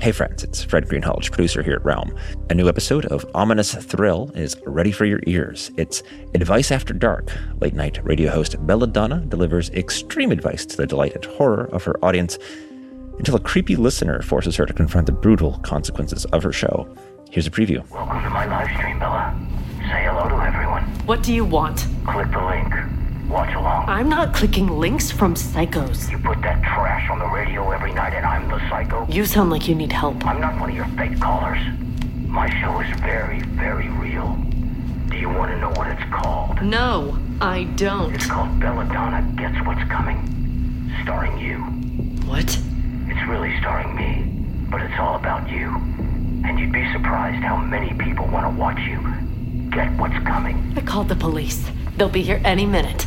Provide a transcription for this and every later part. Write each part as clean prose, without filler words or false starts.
Hey friends, it's Fred Greenhalgh, producer here at Realm. A new episode of Ominous Thrill is ready for your ears. It's Advice After Dark. Late-night radio host Bella Donna delivers extreme advice to the delight and horror of her audience until a creepy listener forces her to confront the brutal consequences of her show. Here's a preview. Welcome to my live stream, Bella. Say hello to everyone. What do you want? Click the link. Watch along. I'm not clicking links from psychos. You put that trash on the radio every night and I'm the psycho. You sound like you need help. I'm not one of your fake callers. My show is very, very real. Do you want to know what it's called? No, I don't. It's called Bella Donna Gets What's Coming. Starring you. What? It's really starring me, but it's all about you. And you'd be surprised how many people want to watch you get what's coming. I called the police. They'll be here any minute.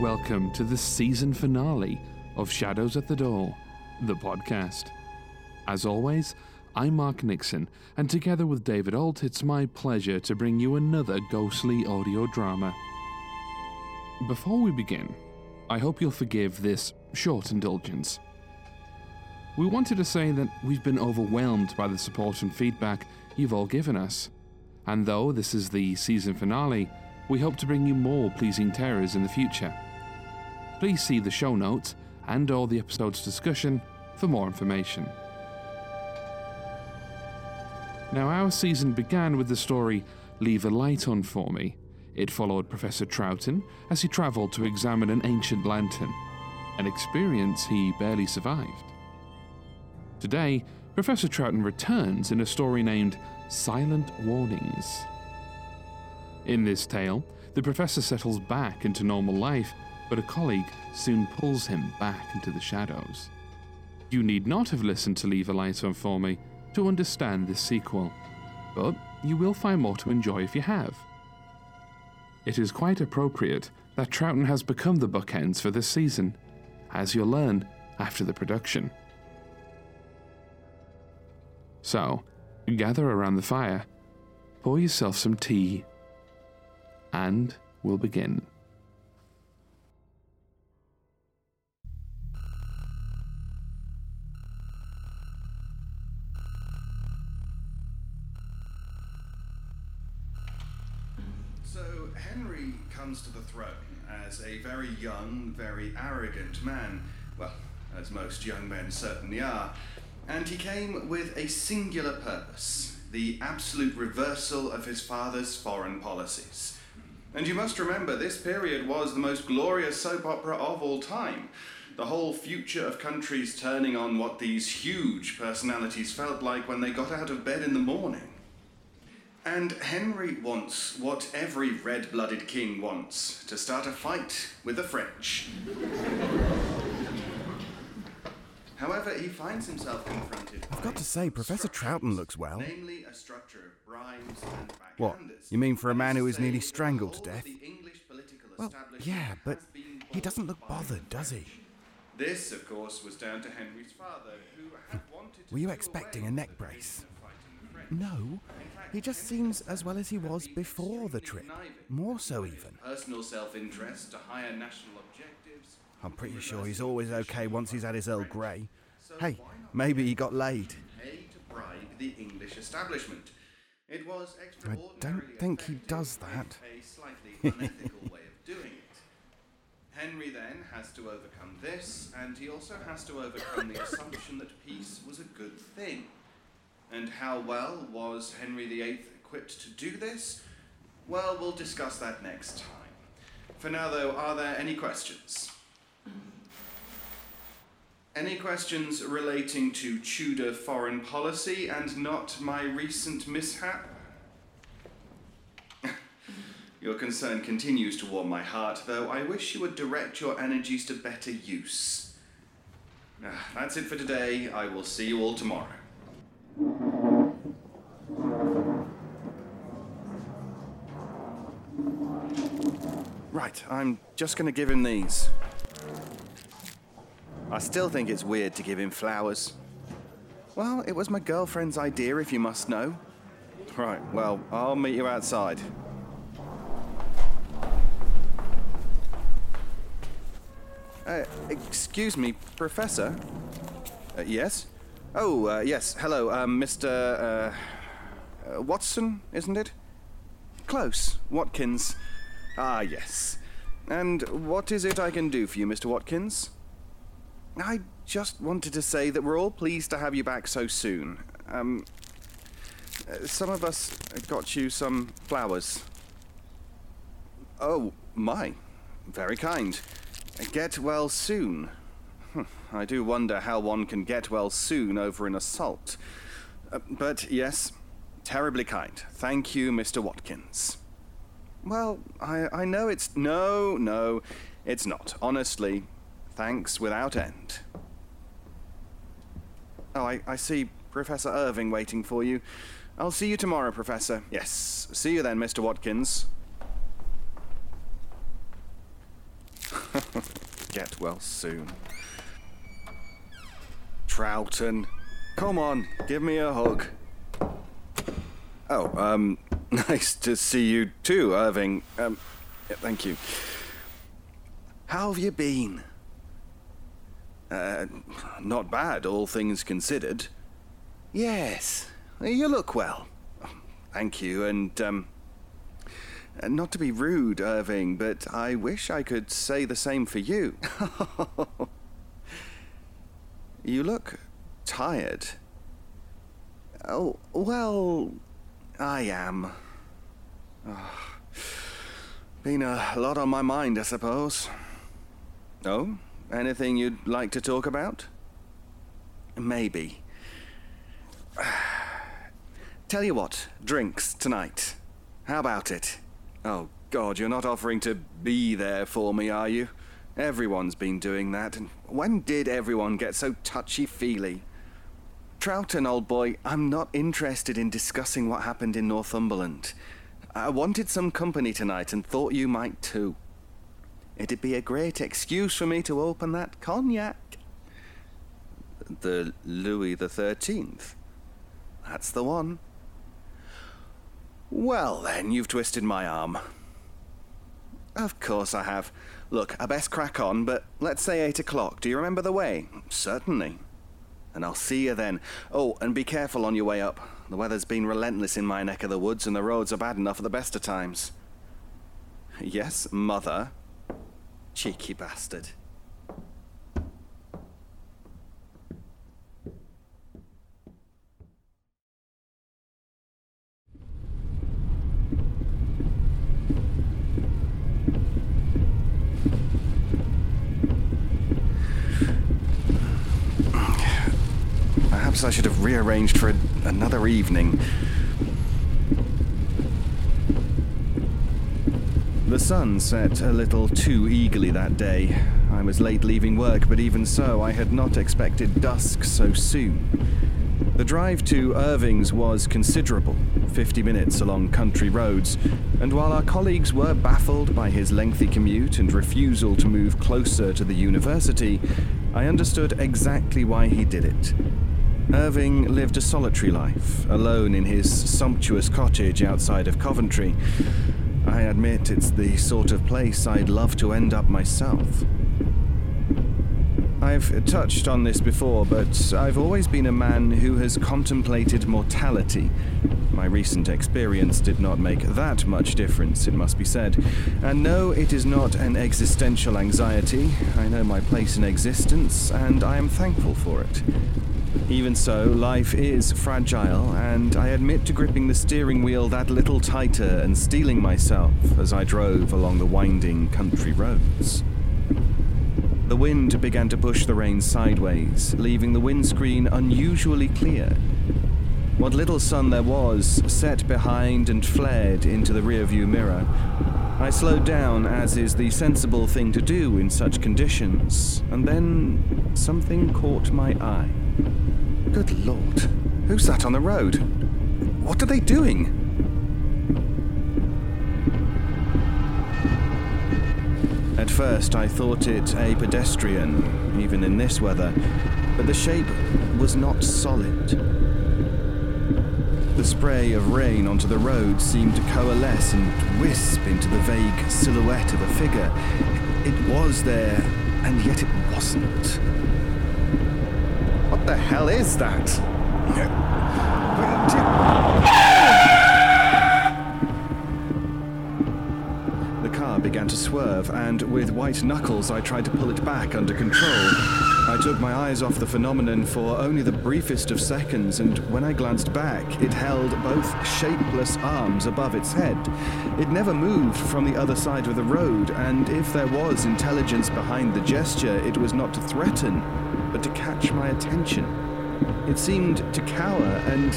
Welcome to the season finale of Shadows at the Door, the podcast. As always, I'm Mark Nixon, and together with David Ault, it's my pleasure to bring you another ghostly audio drama. Before we begin, I hope you'll forgive this short indulgence. We wanted to say that we've been overwhelmed by the support and feedback you've all given us, and though this is the season finale, we hope to bring you more pleasing terrors in the future. Please see the show notes and all the episode's discussion for more information. Now, our season began with the story Leave a Light On For Me. It followed Professor Troughton as he travelled to examine an ancient lantern, an experience he barely survived. Today, Professor Troughton returns in a story named Silent Warnings. In this tale, the professor settles back into normal life, but a colleague soon pulls him back into the shadows. You need not have listened to Leave a Light On For Me to understand this sequel, but you will find more to enjoy if you have. It is quite appropriate that Troughton has become the bookends for this season, as you'll learn after the production. So, gather around the fire, pour yourself some tea, and we'll begin. So Henry comes to the throne as a very young, very arrogant man. Well, as most young men certainly are. And he came with a singular purpose, the absolute reversal of his father's foreign policies. And you must remember, this period was the most glorious soap opera of all time. The whole future of countries turning on what these huge personalities felt like when they got out of bed in the morning. And Henry wants what every red-blooded king wants, to start a fight with the French. However, he finds himself confronted. I've got to say, Professor Troughton looks well. Namely a structure of rhymes and what? You mean for a man who is nearly strangled to death? Well, yeah, but he doesn't look bothered, does he? This, of course, was down to Henry's father, who had wanted to. Were you expecting a neck brace? No, he just seems as well as he was before the trip. More so even. Personal self-interest to higher national objectives. I'm pretty sure he's always okay once he's had his Earl Grey. Hey, maybe he got laid. Pay to bribe the English establishment. It was extraordinarily effective. I don't think he does that. A slightly unethical way of doing it. Henry then has to overcome this, and he also has to overcome the assumption that peace was a good thing. And how well was Henry VIII equipped to do this? Well, we'll discuss that next time. For now, though, are there any questions? Any questions relating to Tudor foreign policy and not my recent mishap? Your concern continues to warm my heart, though I wish you would direct your energies to better use. That's it for today. I will see you all tomorrow. Right, I'm just going to give him these. I still think it's weird to give him flowers. Well, it was my girlfriend's idea, if you must know. Right, well, I'll meet you outside. Excuse me, Professor? Yes? Oh, yes, hello, Mr. Watson, isn't it? Close, Watkins. Ah, yes. And what is it I can do for you, Mr. Watkins? I just wanted to say that we're all pleased to have you back so soon. Some of us got you some flowers. Oh, my. Very kind. Get well soon. I do wonder how one can get well soon over an assault. But yes, terribly kind. Thank you, Mr. Watkins. Well, I know it's... No, it's not. Honestly, thanks without end. Oh, I see Professor Irving waiting for you. I'll see you tomorrow, Professor. Yes, see you then, Mr. Watkins. Get well soon. Troughton, come on, give me a hug. Oh, nice to see you too, Irving. Yeah, thank you. How have you been? Not bad, all things considered. Yes, you look well. Thank you, and, not to be rude, Irving, but I wish I could say the same for you. You look tired. Oh, well, I am. Oh, been a lot on my mind, I suppose. Oh, anything you'd like to talk about? Maybe. Tell you what, drinks tonight. How about it? Oh, God, you're not offering to be there for me, are you? Everyone's been doing that, and when did everyone get so touchy-feely? Troughton, old boy, I'm not interested in discussing what happened in Northumberland. I wanted some company tonight and thought you might too. It'd be a great excuse for me to open that cognac. The Louis the 13th? That's the one. Well then, you've twisted my arm. Of course I have. Look, I best crack on, but let's say 8 o'clock. Do you remember the way? Certainly. And I'll see you then. Oh, and be careful on your way up. The weather's been relentless in my neck of the woods, and the roads are bad enough at the best of times. Yes, mother. Cheeky bastard. Perhaps I should have rearranged for another evening. The sun set a little too eagerly that day. I was late leaving work, but even so, I had not expected dusk so soon. The drive to Irving's was considerable, 50 minutes along country roads, and while our colleagues were baffled by his lengthy commute and refusal to move closer to the university, I understood exactly why he did it. Irving lived a solitary life, alone in his sumptuous cottage outside of Coventry. I admit it's the sort of place I'd love to end up myself. I've touched on this before, but I've always been a man who has contemplated mortality. My recent experience did not make that much difference, it must be said. And no, it is not an existential anxiety. I know my place in existence, and I am thankful for it. Even so, life is fragile, and I admit to gripping the steering wheel that little tighter and steeling myself as I drove along the winding country roads. The wind began to push the rain sideways, leaving the windscreen unusually clear. What little sun there was set behind and flared into the rearview mirror. I slowed down, as is the sensible thing to do in such conditions, and then something caught my eye. Good Lord, who's that on the road? What are they doing? At first I thought it a pedestrian, even in this weather, but the shape was not solid. The spray of rain onto the road seemed to coalesce and wisp into the vague silhouette of a figure. It was there, and yet it wasn't. What the hell is that? Began to swerve, and with white knuckles I tried to pull it back under control. I took my eyes off the phenomenon for only the briefest of seconds, and when I glanced back, it held both shapeless arms above its head. It never moved from the other side of the road, and if there was intelligence behind the gesture, it was not to threaten, but to catch my attention. It seemed to cower, and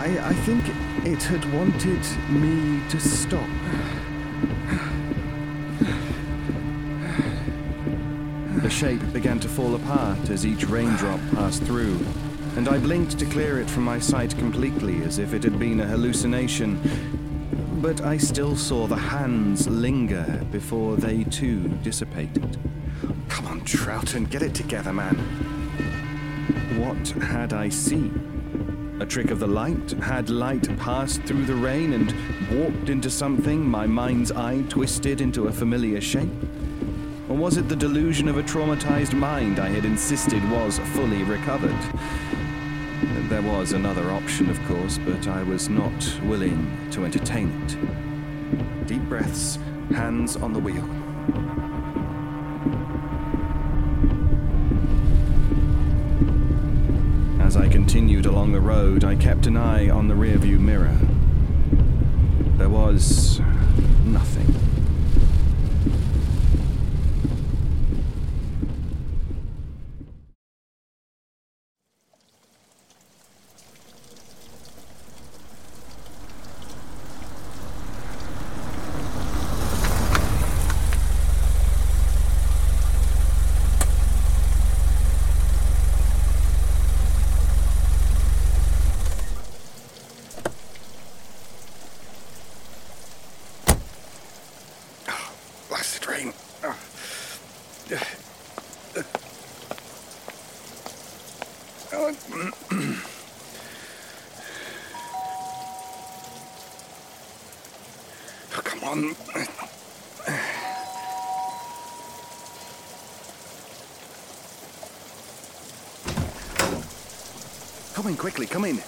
I think it had wanted me to stop. The shape began to fall apart as each raindrop passed through, and I blinked to clear it from my sight completely, as if it had been a hallucination. But I still saw the hands linger before they too dissipated. Come on, Troughton, get it together, man. What had I seen? A trick of the light? Had light passed through the rain and warped into something my mind's eye twisted into a familiar shape? Or was it the delusion of a traumatized mind I had insisted was fully recovered? There was another option, of course, but I was not willing to entertain it. Deep breaths, hands on the wheel. As I continued along the road, I kept an eye on the rearview mirror. There was nothing. Come in quickly, come in.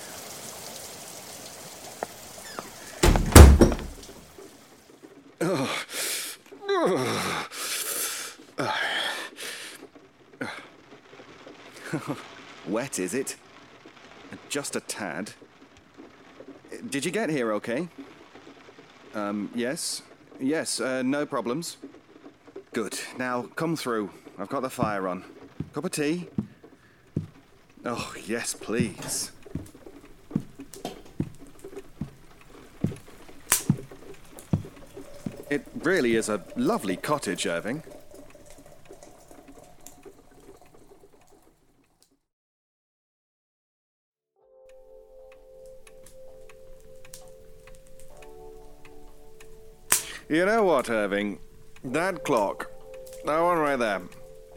Wet, is it? Just a tad. Did you get here okay? Yes. Yes, no problems. Good. Now, come through. I've got the fire on. Cup of tea? Oh, yes, please. It really is a lovely cottage, Irving. You know what, Irving? That clock, that one right there,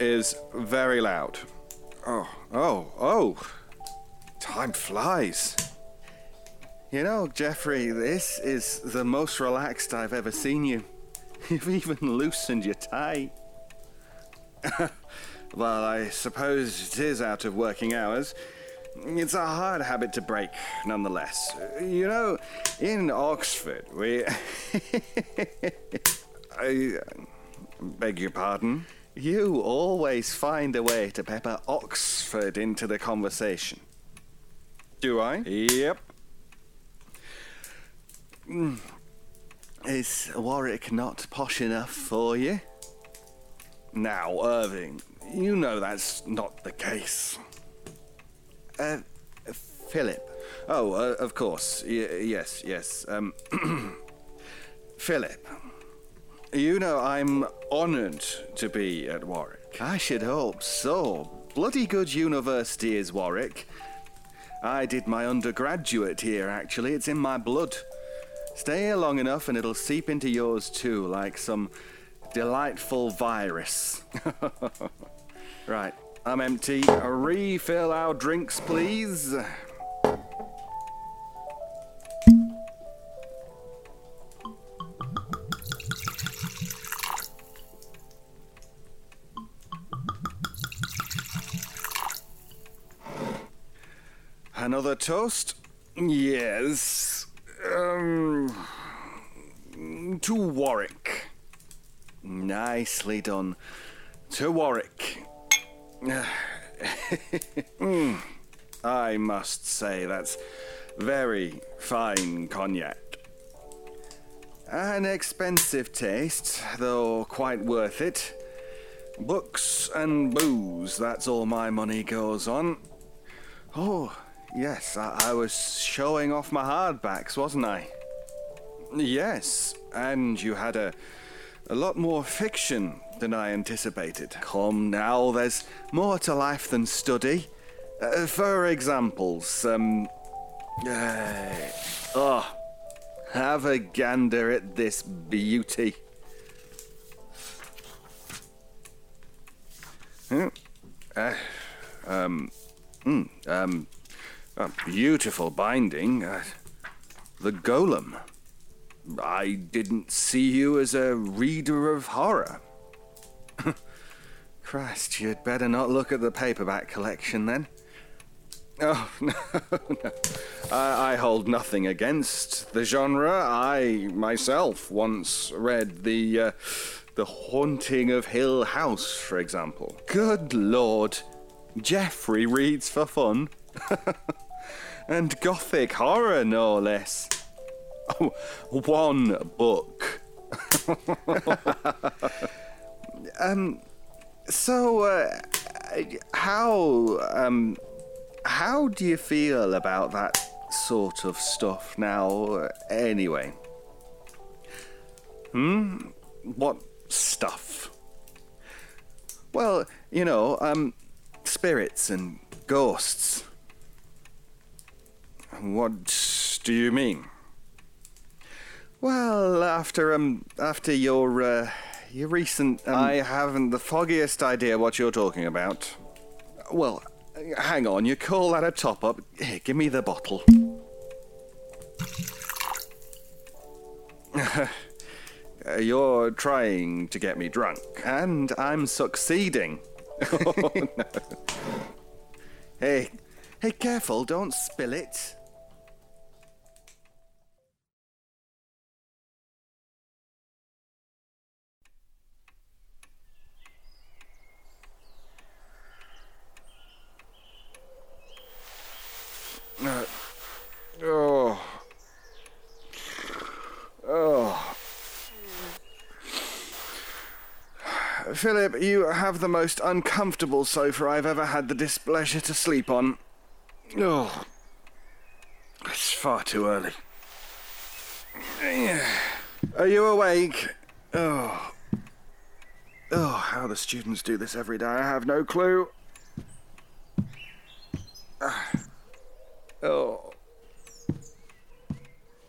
is very loud. Oh. Time flies. You know, Geoffrey, this is the most relaxed I've ever seen you. You've even loosened your tie. Well, I suppose it is out of working hours. It's a hard habit to break, nonetheless. You know, in Oxford, we... I beg your pardon? You always find a way to pepper Oxford into the conversation. Do I? Yep. Is Warwick not posh enough for you? Now, Irving, you know that's not the case. Philip. Oh, of course. Yes. Philip, you know I'm honoured to be at Warwick. I should hope so. Bloody good university is Warwick. I did my undergraduate here, actually. It's in my blood. Stay here long enough and it'll seep into yours too, like some delightful virus. Right, I'm empty. Refill our drinks, please. Another toast? Yes. To Warwick. Nicely done. To Warwick. I must say that's very fine cognac. An expensive taste, though quite worth it. Books and booze, that's all my money goes on. Oh, yes, I was showing off my hardbacks, wasn't I? Yes, and you had a lot more fiction than I anticipated. Come now, there's more to life than study. For examples, have a gander at this beauty. A beautiful binding. The Golem. I didn't see you as a reader of horror. Christ, you'd better not look at the paperback collection then. Oh, no. I hold nothing against the genre. I, myself, once read The Haunting of Hill House, for example. Good Lord. Geoffrey reads for fun. And gothic horror, no less. Oh, one book. How do you feel about that sort of stuff now, anyway? What stuff? Well, you know, spirits and ghosts. What do you mean? Well, after your recent... I haven't the foggiest idea what you're talking about. Well, hang on, you call that a top-up? Here, give me the bottle. You're trying to get me drunk. And I'm succeeding. Oh, no. Hey, careful, don't spill it. Philip, you have the most uncomfortable sofa I've ever had the displeasure to sleep on. Oh, it's far too early. Are you awake? Oh, how the students do this every day, I have no clue. Oh.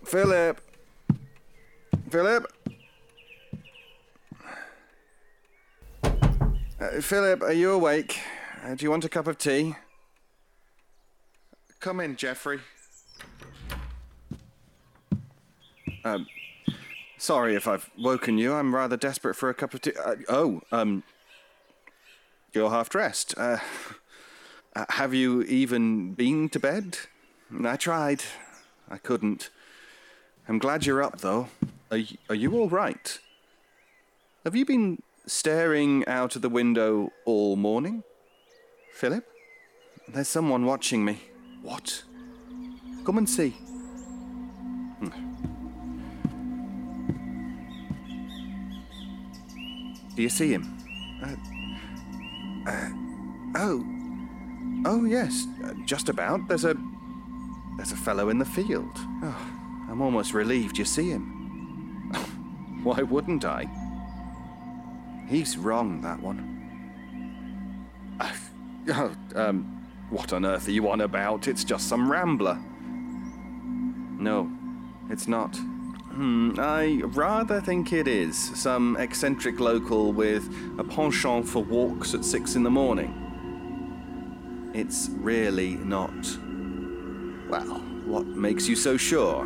Philip? Philip, are you awake? Do you want a cup of tea? Come in, Geoffrey. Sorry if I've woken you. I'm rather desperate for a cup of tea. You're half-dressed. Have you even been to bed? I tried. I couldn't. I'm glad you're up, though. Are you all right? Have you been staring out of the window all morning? Philip? There's someone watching me. What? Come and see. Do you see him? Oh, yes, just about. There's a fellow in the field. Oh, I'm almost relieved you see him. Why wouldn't I? He's wrong, that one. What on earth are you on about? It's just some rambler. No, it's not. I rather think it is. Some eccentric local with a penchant for walks at 6 a.m. It's really not. Well, what makes you so sure?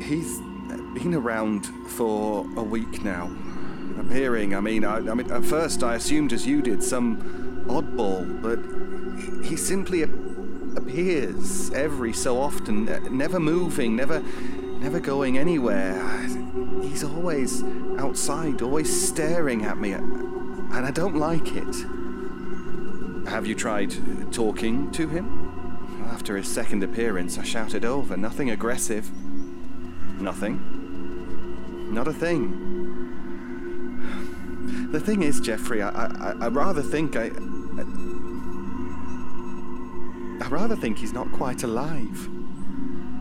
He's been around for a week now. Appearing, I mean, at first I assumed as you did, some oddball, but he simply appears every so often, never moving, never going anywhere. He's always outside, always staring at me, and I don't like it. Have you tried talking to him? After his second appearance, I shouted over, nothing aggressive. Nothing. Not a thing. The thing is, Geoffrey, I rather think he's not quite alive.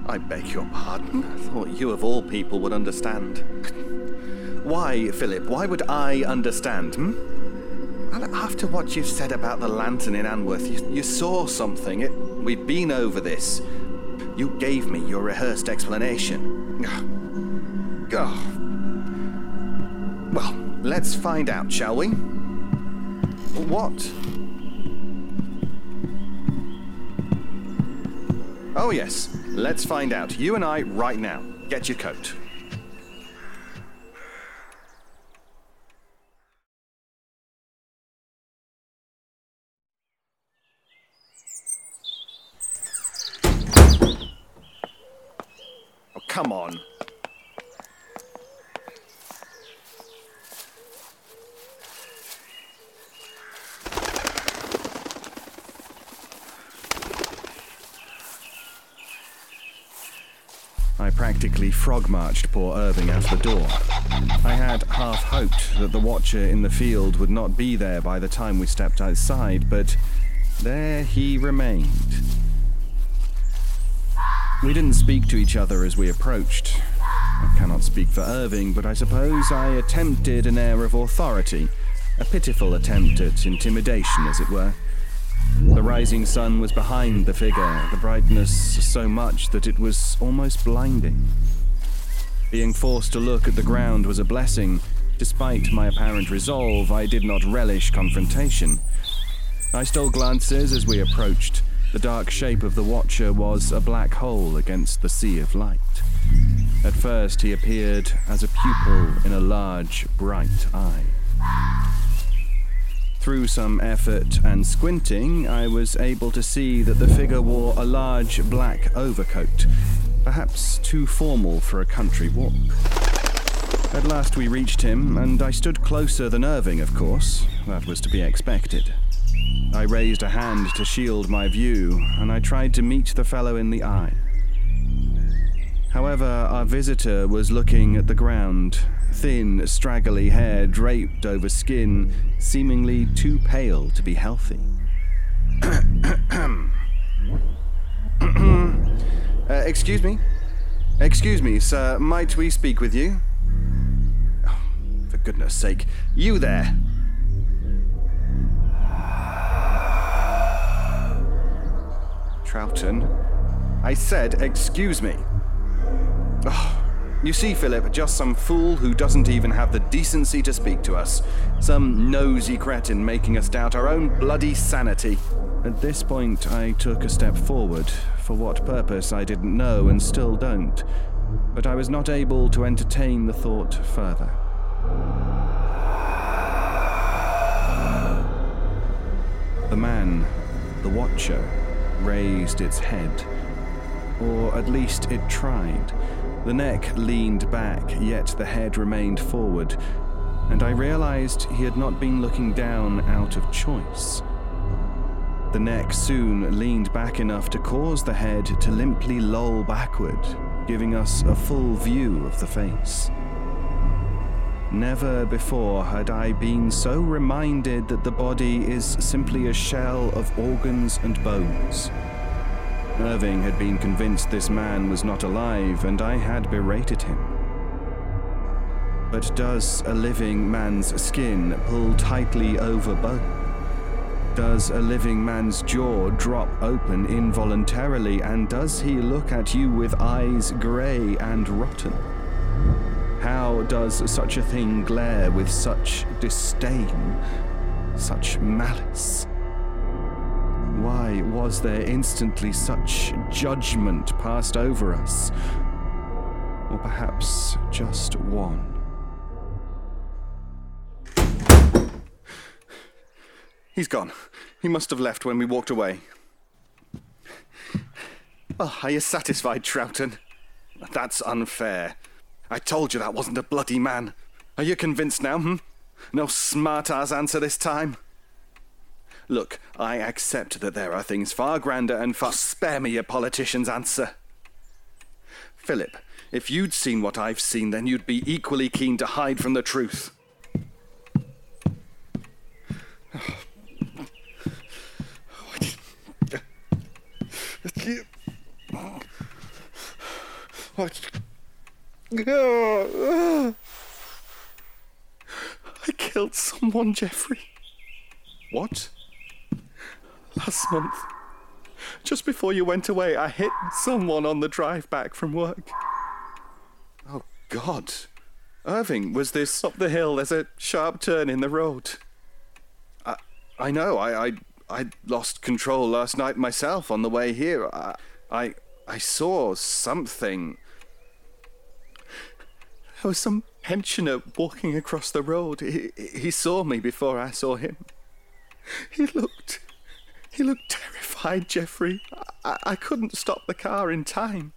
I beg your pardon? I thought you of all people would understand. Why, Philip, why would I understand, After what you've said about the lantern in Anworth, you saw something. We've been over this. You gave me your rehearsed explanation. Well, let's find out, shall we? What? Oh yes, let's find out. You and I right now. Get your coat. Oh, come on. I practically frog-marched poor Irving out the door. I had half-hoped that the watcher in the field would not be there by the time we stepped outside, but there he remained. We didn't speak to each other as we approached. I cannot speak for Irving, but I suppose I attempted an air of authority, a pitiful attempt at intimidation, as it were. The rising sun was behind the figure, the brightness so much that it was almost blinding. Being forced to look at the ground was a blessing. Despite my apparent resolve, I did not relish confrontation. I stole glances as we approached. The dark shape of the watcher was a black hole against the sea of light. At first, he appeared as a pupil in a large, bright eye. Through some effort and squinting, I was able to see that the figure wore a large black overcoat, perhaps too formal for a country walk. At last we reached him, and I stood closer than Irving, of course. That was to be expected. I raised a hand to shield my view, and I tried to meet the fellow in the eye. However, our visitor was looking at the ground, thin, straggly hair draped over skin, seemingly too pale to be healthy. Excuse me, sir, might we speak with you? Oh, for goodness sake, you there! Troughton, I said excuse me. Oh, You see, Philip, just some fool who doesn't even have the decency to speak to us. Some nosy cretin making us doubt our own bloody sanity. At this point, I took a step forward. For what purpose, I didn't know and still don't. But I was not able to entertain the thought further. The man, the Watcher, raised its head. Or at least it tried. The neck leaned back, yet the head remained forward, and I realized he had not been looking down out of choice. The neck soon leaned back enough to cause the head to limply loll backward, giving us a full view of the face. Never before had I been so reminded that the body is simply a shell of organs and bones. Irving had been convinced this man was not alive, and I had berated him. But does a living man's skin pull tightly over bone? Does a living man's jaw drop open involuntarily, and does he look at you with eyes grey and rotten? How does such a thing glare with such disdain, such malice? Why was there instantly such judgment passed over us? Or perhaps just one. He's gone. He must have left when we walked away. Well, are you satisfied, Troughton? That's unfair. I told you that wasn't a bloody man. Are you convinced now, No smart-ass answer this time? Look, I accept that there are things far grander and far... Spare me your politician's answer. Philip, if you'd seen what I've seen, then you'd be equally keen to hide from the truth. I killed someone, Geoffrey. What? Last month, just before you went away, I hit someone on the drive back from work. Oh, God. Irving, was this... Up the hill, there's a sharp turn in the road. I know, I lost control last night myself on the way here. I saw something. There was some pensioner walking across the road. He saw me before I saw him. He looked terrified, Geoffrey. I couldn't stop the car in time.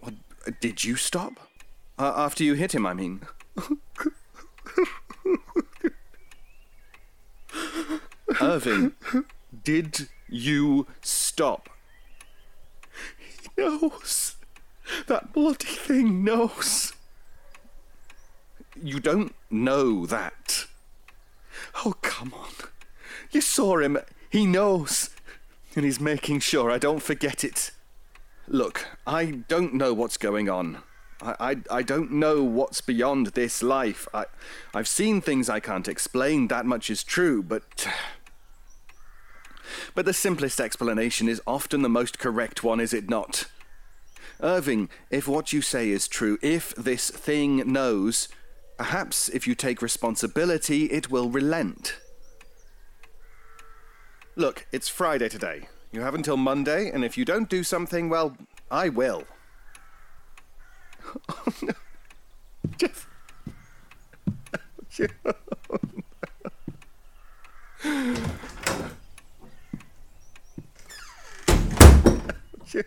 What, did you stop? After you hit him, I mean. Irving, did you stop? He knows. That bloody thing knows. You don't know that. Oh, come on. You saw him. He knows. And he's making sure I don't forget it. Look, I don't know what's going on. I don't know what's beyond this life. I've seen things I can't explain. That much is true, but the simplest explanation is often the most correct one, is it not? Irving, if what you say is true, if this thing knows... Perhaps if you take responsibility, it will relent. Look, it's Friday today. You have until Monday, and if you don't do something, well, I will. Oh, no. Jeff. Oh, no. Oh, no.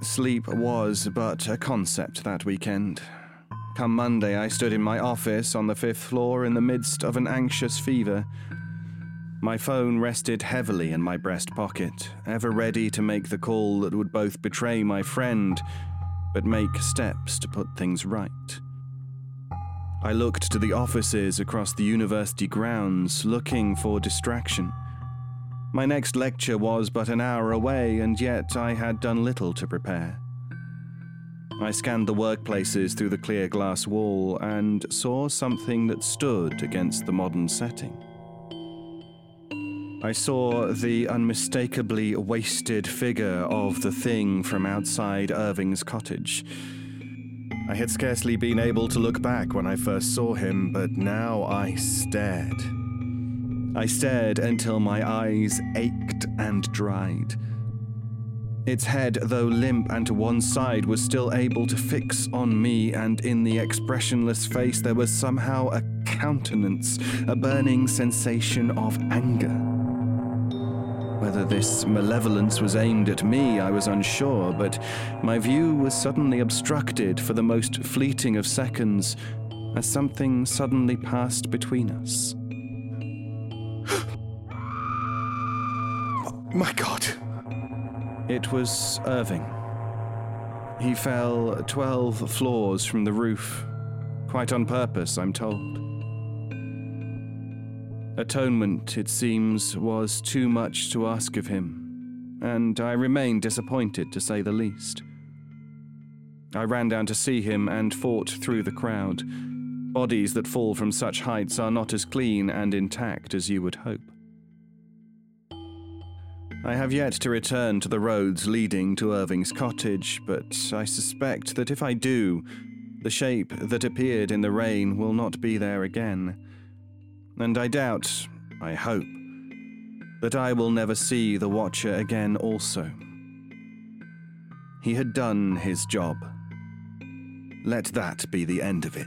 Sleep was but a concept that weekend. Come Monday, I stood in my office on the 5th floor in the midst of an anxious fever. My phone rested heavily in my breast pocket, ever ready to make the call that would both betray my friend, but make steps to put things right. I looked to the offices across the university grounds, looking for distraction. My next lecture was but an hour away, and yet I had done little to prepare. I scanned the workplaces through the clear glass wall and saw something that stood against the modern setting. I saw the unmistakably wasted figure of the thing from outside Irving's cottage. I had scarcely been able to look back when I first saw him, but now I stared. I stared until my eyes ached and dried. Its head, though limp and to one side, was still able to fix on me, and in the expressionless face there was somehow a countenance, a burning sensation of anger. Whether this malevolence was aimed at me, I was unsure, but my view was suddenly obstructed for the most fleeting of seconds as something suddenly passed between us. My God! It was Irving. He fell 12 floors from the roof, quite on purpose, I'm told. Atonement, it seems, was too much to ask of him, and I remained disappointed, to say the least. I ran down to see him and fought through the crowd. Bodies that fall from such heights are not as clean and intact as you would hope. I have yet to return to the roads leading to Irving's cottage, but I suspect that if I do, the shape that appeared in the rain will not be there again. And I doubt, I hope, that I will never see the Watcher again also. He had done his job. Let that be the end of it.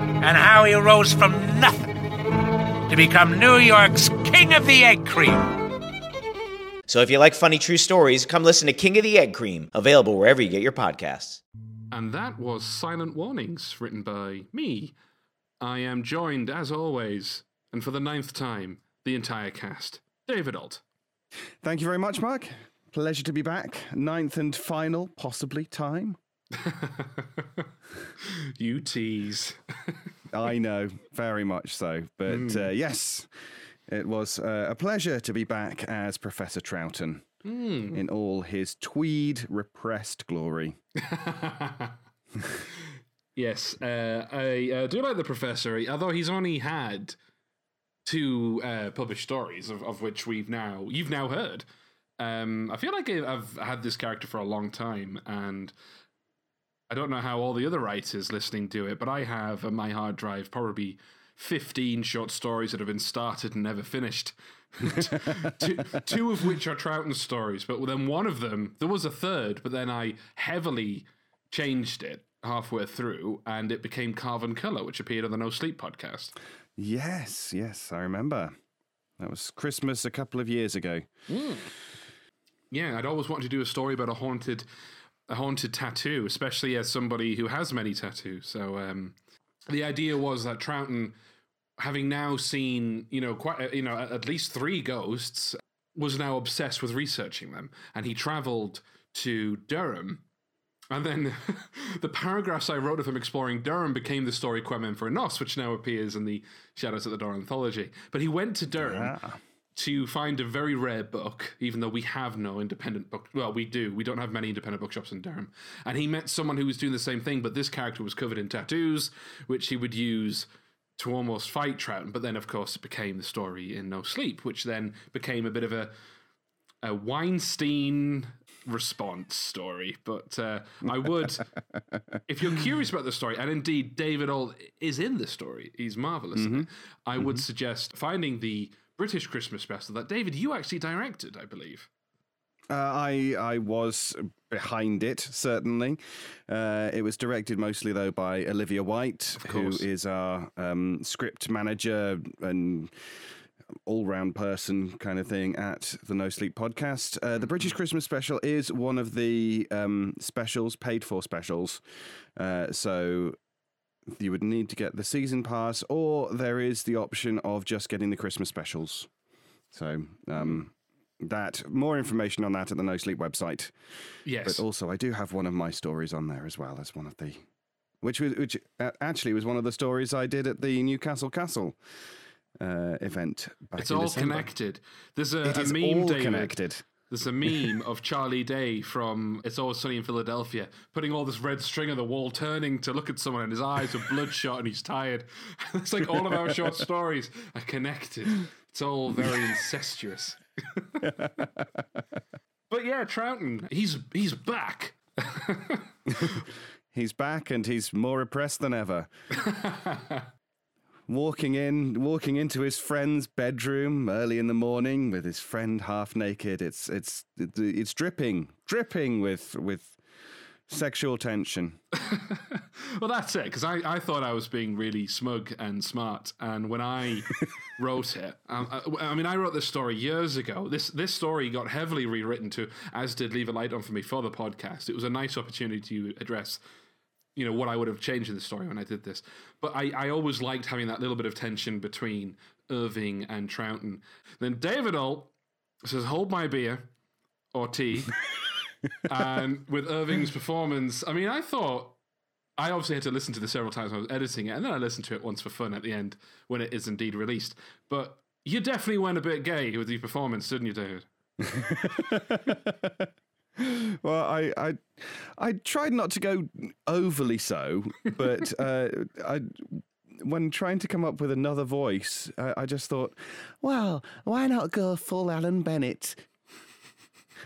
And how he rose from nothing to become New York's King of the Egg Cream. So if you like funny true stories, come listen to King of the Egg Cream, available wherever you get your podcasts. And that was Silent Warnings, written by me. I am joined, as always, and for the 9th time, the entire cast. David Ault. Thank you very much, Mark. Pleasure to be back. 9th and final, possibly, time. You tease. I know, very much so. But yes, it was a pleasure to be back as Professor Troughton in all his tweed repressed glory. Yes, I do like the Professor, although he's only had two published stories, of which you've now heard. I feel like I've had this character for a long time, and I don't know how all the other writers listening do it, but I have on my hard drive probably 15 short stories that have been started and never finished. Two of which are Troughton stories, but then one of them, there was a third, but then I heavily changed it halfway through, and it became Carven Colour, which appeared on the No Sleep podcast. Yes, I remember. That was Christmas a couple of years ago. Mm. Yeah, I'd always wanted to do a story about a haunted tattoo, especially as somebody who has many tattoos. So the idea was that Troughton, having now seen, at least 3 ghosts, was now obsessed with researching them. And he traveled to Durham. And then the paragraphs I wrote of him exploring Durham became the story Quemen for a Nos, which now appears in the Shadows at the Door anthology. But he went to Durham to find a very rare book, even though we have no independent book. Well, we do. We don't have many independent bookshops in Durham. And he met someone who was doing the same thing, but this character was covered in tattoos, which he would use to almost fight Troughton. But then, of course, it became the story in No Sleep, which then became a bit of a Weinstein response story. But I would, if you're curious about the story, and indeed David Ault is in the story, he's marvellous in it, I would suggest finding the British Christmas special that, David, you actually directed, I believe. I was behind it, certainly. It was directed mostly, though, by Olivia White, who is our script manager and all-round person kind of thing at the No Sleep podcast. The British Christmas special is one of the paid-for specials. So you would need to get the season pass, or there is the option of just getting the Christmas specials. So that more information on that at the No Sleep website. Yes. But also I do have one of my stories on there as well as one of the... Which actually was one of the stories I did at the Newcastle Castle event back in December. It's all connected. There's a meme, David. Connected. There's a meme of Charlie Day from It's Always Sunny in Philadelphia putting all this red string on the wall, turning to look at someone, and his eyes are bloodshot and he's tired. It's like all of our short stories are connected. It's all very incestuous. But yeah, Troughton, he's back. He's back, and he's more oppressed than ever. Walking into his friend's bedroom early in the morning with his friend half naked. It's dripping with sexual tension. Well, that's it, because I thought I was being really smug and smart, and when I wrote it, I wrote this story years ago. This story got heavily rewritten to, as did Leave a Light On For Me for the podcast. It was a nice opportunity to address, you know, what I would have changed in the story when I did this. But I always liked having that little bit of tension between Irving and Troughton. Then David Ault says, "Hold my beer or tea." And with Irving's performance, I mean, I obviously had to listen to this several times when I was editing it, and then I listened to it once for fun at the end when it is indeed released. But you definitely went a bit gay with your performance, didn't you, David? Well, I tried not to go overly so, but when trying to come up with another voice, I just thought, well, why not go full Alan Bennett?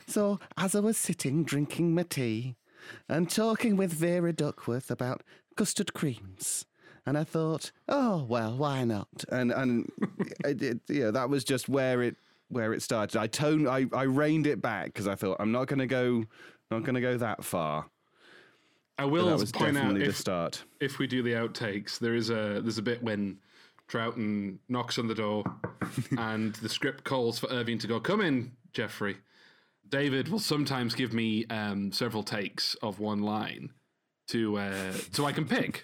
So, as I was sitting drinking my tea and talking with Vera Duckworth about custard creams, and I thought, oh, well, why not? And that was just where it started. I reined it back because I thought I'm not going to go that far. I will point out if we do the outtakes, there's a bit when Troughton knocks on the door and the script calls for Irving to go, "Come in, Geoffrey." David will sometimes give me several takes of one line so I can pick,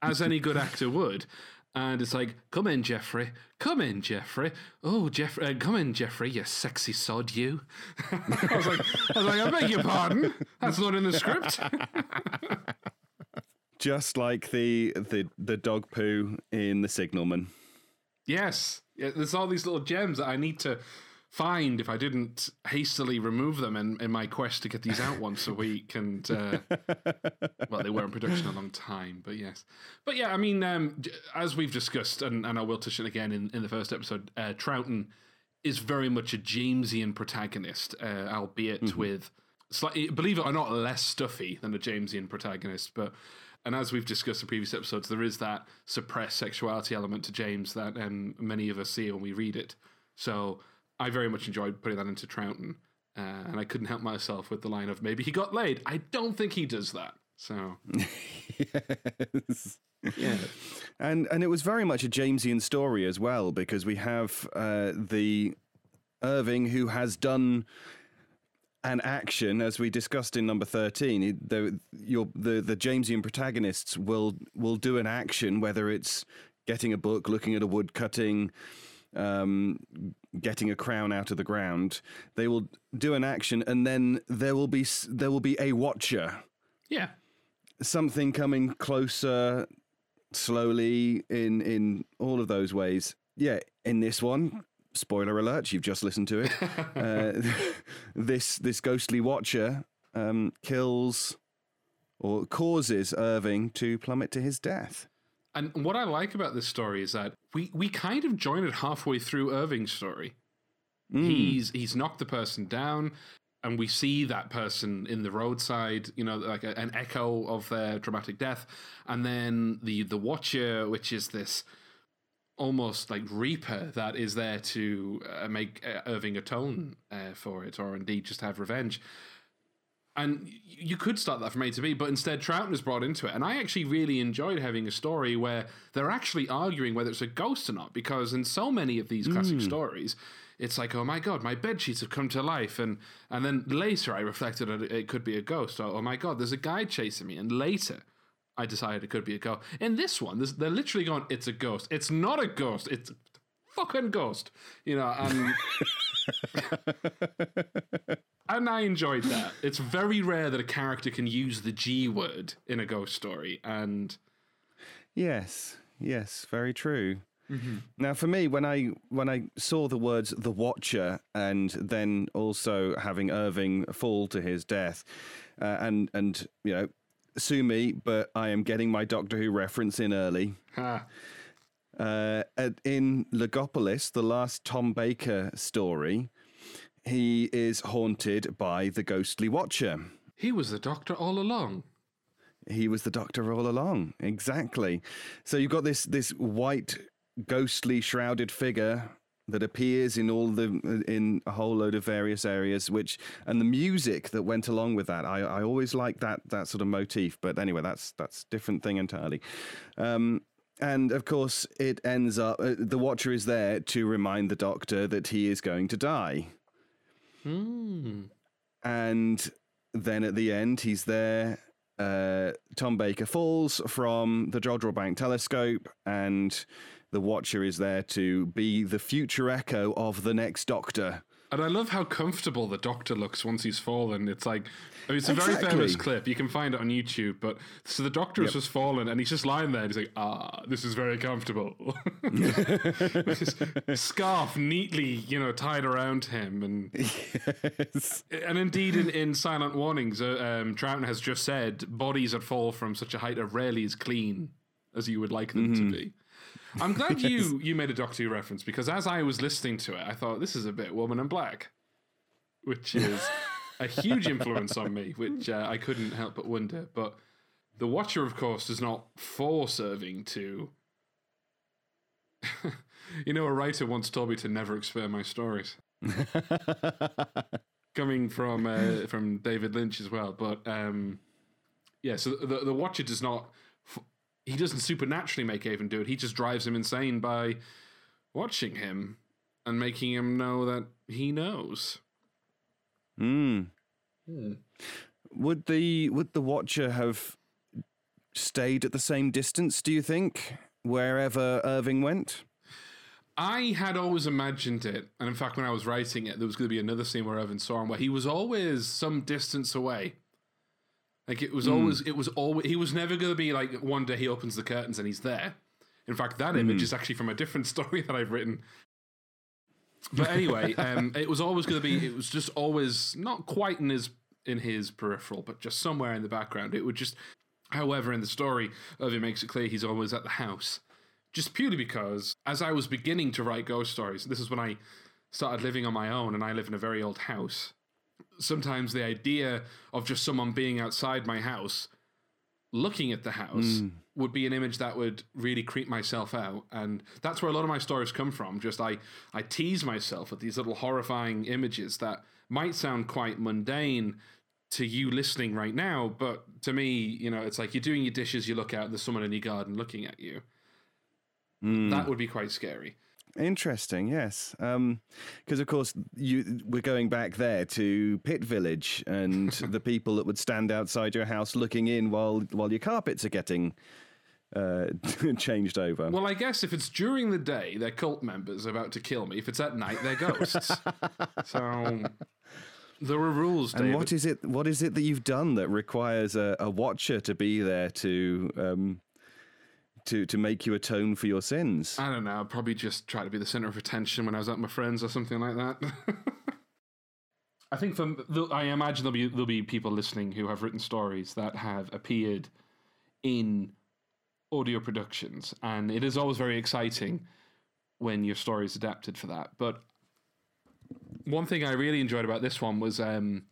as any good actor would. And it's like, come in, Geoffrey. Oh, Geoffrey, come in, Geoffrey, you sexy sod, you. I was like, I beg your pardon. That's not in the script. Just like the dog poo in The Signalman. Yes. Yeah, there's all these little gems that I need to find if I didn't hastily remove them in my quest to get these out once a week. And well, they were in production a long time, but yes. But yeah, I mean, as we've discussed, and I will touch on again in the first episode, Troughton is very much a Jamesian protagonist, albeit with slightly, believe it or not, less stuffy than a Jamesian protagonist. And as we've discussed in previous episodes, there is that suppressed sexuality element to James that many of us see when we read it. So I very much enjoyed putting that into Troughton, and I couldn't help myself with the line of, maybe he got laid. I don't think he does that. So, yes. Yeah. And it was very much a Jamesian story as well, because we have the Irving who has done an action, as we discussed in number 13. The Jamesian protagonists will do an action, whether it's getting a book, looking at a wood cutting, getting a crown out of the ground. They will do an action, and then there will be a watcher. Yeah, something coming closer, slowly in all of those ways. Yeah, in this one, spoiler alert, you've just listened to it. This ghostly watcher kills or causes Irving to plummet to his death. And what I like about this story is that we kind of join it halfway through Irving's story. Mm. He's knocked the person down, and we see that person in the roadside, you know, like an echo of their dramatic death. And then the Watcher, which is this almost like reaper that is there to make Irving atone for it, or indeed just have revenge. And you could start that from A to B, but instead Troughton is brought into it. And I actually really enjoyed having a story where they're actually arguing whether it's a ghost or not, because in so many of these classic stories, it's like, oh my God, my bedsheets have come to life. And then later I reflected that it could be a ghost. Or, oh my God, there's a guy chasing me. And later I decided it could be a ghost. In this one, they're literally going, it's a ghost. It's not a ghost. It's a fucking ghost. You know, and... And I enjoyed that. It's very rare that a character can use the G word in a ghost story. And yes, very true. Mm-hmm. Now, for me, when I saw the words "the Watcher" and then also having Irving fall to his death, and you know, sue me, but I am getting my Doctor Who reference in early. In Legopolis, the last Tom Baker story, he is haunted by the ghostly Watcher. He was the Doctor all along. Exactly. So you've got this white, ghostly, shrouded figure that appears in a whole load of various areas, and the music that went along with that. I always liked that sort of motif. But anyway, that's different thing entirely. And, of course, it ends up... the Watcher is there to remind the Doctor that he is going to die. Mm. And then at the end, he's there. Tom Baker falls from the Jodrell Bank telescope, and the Watcher is there to be the future echo of the next Doctor. And I love how comfortable the Doctor looks once he's fallen. It's like... I mean, it's a very famous clip. You can find it on YouTube. But so the Doctor has just fallen, and he's just lying there. And he's like, this is very comfortable. Scarf neatly, tied around him. And yes. And indeed, in Silent Warnings, Troughton has just said, bodies that fall from such a height are rarely as clean as you would like them to be. I'm glad you made a Doctor Who reference, because as I was listening to it, I thought, this is a bit Woman in Black, which is... a huge influence on me, which I couldn't help but wonder. But the Watcher, of course, does not force Irving to... a writer once told me to never explain my stories. Coming from David Lynch as well. But, so the Watcher does not... He doesn't supernaturally make Avon do it. He just drives him insane by watching him and making him know that he knows. Mm. Yeah. Would the Watcher have stayed at the same distance, do you think, wherever Irving went? I had always imagined it, and in fact when I was writing it, there was going to be another scene where Irving saw him, where he was always some distance away. Like it was always he was never going to be like one day he opens the curtains and he's there. In fact, that image is actually from a different story that I've written. But anyway, it was always going to be... It was just always not quite in his peripheral, but just somewhere in the background. It would just... However, in the story, Irving makes it clear he's always at the house. Just purely because, as I was beginning to write ghost stories, this is when I started living on my own, and I live in a very old house. Sometimes the idea of just someone being outside my house, looking at the house... Mm. would be an image that would really creep myself out. And that's where a lot of my stories come from. Just I tease myself with these little horrifying images that might sound quite mundane to you listening right now, but to me, it's like you're doing your dishes, you look out, there's someone in your garden looking at you. Mm. That would be quite scary. Interesting, yes. Because, of course, we're going back there to Pit Village and the people that would stand outside your house looking in while your carpets are getting... changed over. Well, I guess if it's during the day, they're cult members about to kill me. If it's at night, they're ghosts. So there are rules, David. And what is it that you've done that requires a Watcher to be there to make you atone for your sins? I don't know. I'd probably just try to be the center of attention when I was out with my friends or something like that. I think I imagine there'll be people listening who have written stories that have appeared in audio productions, and it is always very exciting when your story is adapted for that. But one thing I really enjoyed about this one was Nico's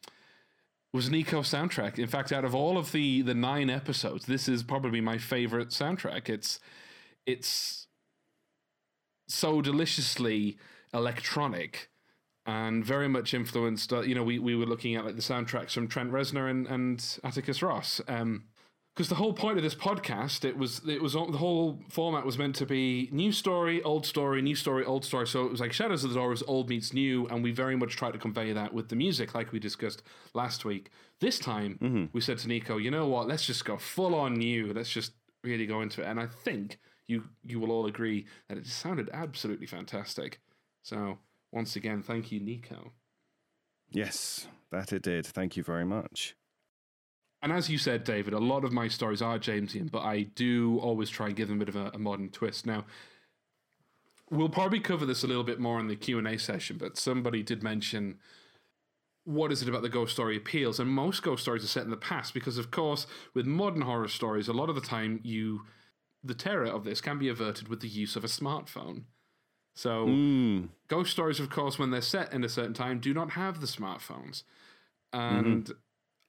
soundtrack. In fact, out of all of the 9 episodes, this is probably my favorite soundtrack. It's so deliciously electronic and very much influenced. You know, we were looking at like the soundtracks from Trent Reznor and Atticus Ross. Because the whole point of this podcast, it was the whole format was meant to be new story, old story, new story, old story. So it was like Shadows of the Door was old meets new, and we very much tried to convey that with the music, like we discussed last week. This time, we said to Nico, you know what? Let's just go full on new. Let's just really go into it. And I think you will all agree that it sounded absolutely fantastic. So once again, thank you, Nico. Yes, that it did. Thank you very much. And as you said, David, a lot of my stories are Jamesian, but I do always try and give them a bit of a modern twist. Now, we'll probably cover this a little bit more in the Q&A session, but somebody did mention, what is it about the ghost story appeals? And most ghost stories are set in the past because, of course, with modern horror stories, a lot of the time the terror of this can be averted with the use of a smartphone. So ghost stories, of course, when they're set in a certain time, do not have the smartphones. And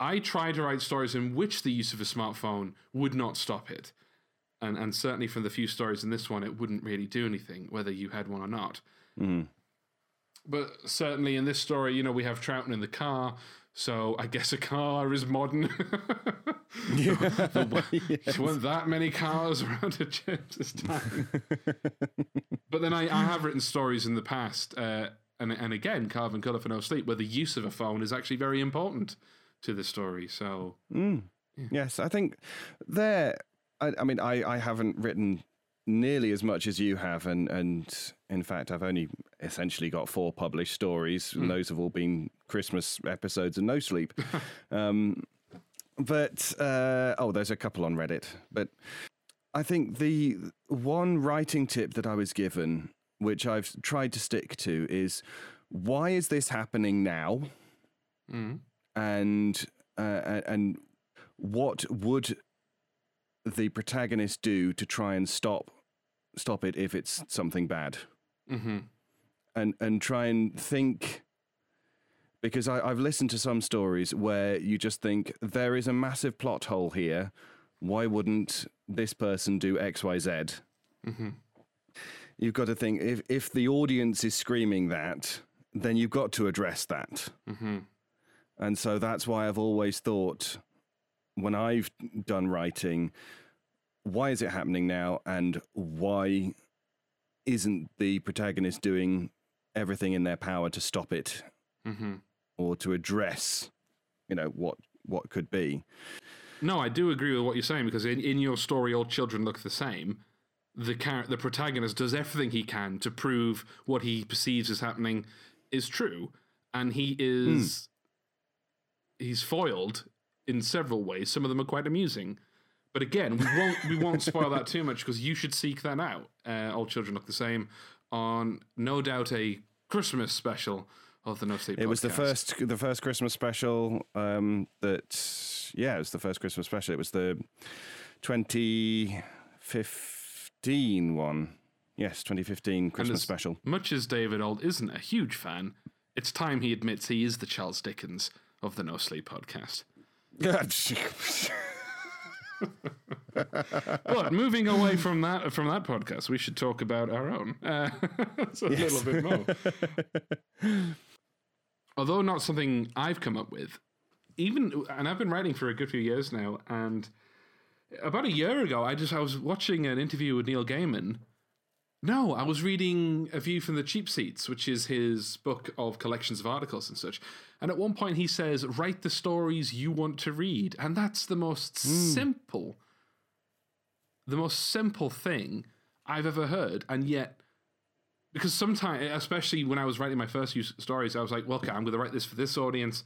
I try to write stories in which the use of a smartphone would not stop it. And certainly from the few stories in this one, it wouldn't really do anything, whether you had one or not. But certainly in this story, you know, we have Troughton in the car, so I guess a car is modern. There weren't that many cars around at James's time. But then I have written stories in the past, and again, Carve and Colour for No Sleep, where the use of a phone is actually very important to the story. So yes, I think there, I mean I haven't written nearly as much as you have, and in fact I've only essentially got 4 published stories, and those have all been Christmas episodes and No Sleep. But there's a couple on Reddit. But I think the one writing tip that I was given, which I've tried to stick to, is why is this happening now? And what would the protagonist do to try and stop it if it's something bad? And try and think, because I've listened to some stories where you just think there is a massive plot hole here. Why wouldn't this person do X, Y, Z? You've got to think, if the audience is screaming that, then you've got to address that. And so that's why I've always thought, when I've done writing, why is it happening now? And why isn't the protagonist doing everything in their power to stop it or to address, you know, what could be? No, I do agree with what you're saying, because in your story, All Children Look the Same, the protagonist does everything he can to prove what he perceives as happening is true. And he is... He's foiled in several ways. Some of them are quite amusing, but again, we won't spoil that too much, because you should seek that out. All Children Look the Same, on no doubt a Christmas special of the No Sleep Podcast. It was the first Christmas special. It was the first Christmas special. It was the 2015 one. Yes, 2015 Christmas special. Much as David Ault isn't a huge fan, it's time he admits he is the Charles Dickens of the No Sleep Podcast. But moving away from that podcast, we should talk about our own little bit more. Although not something I've come up with, and I've been writing for a good few years now, and about a year ago, I was watching an interview with Neil Gaiman. No, I was reading A View from the Cheap Seats, which is his book of collections of articles and such. And at one point he says, write the stories you want to read. And that's the most simple thing I've ever heard. And yet, because sometimes, especially when I was writing my first few stories, I was like, well, okay, I'm going to write this for this audience.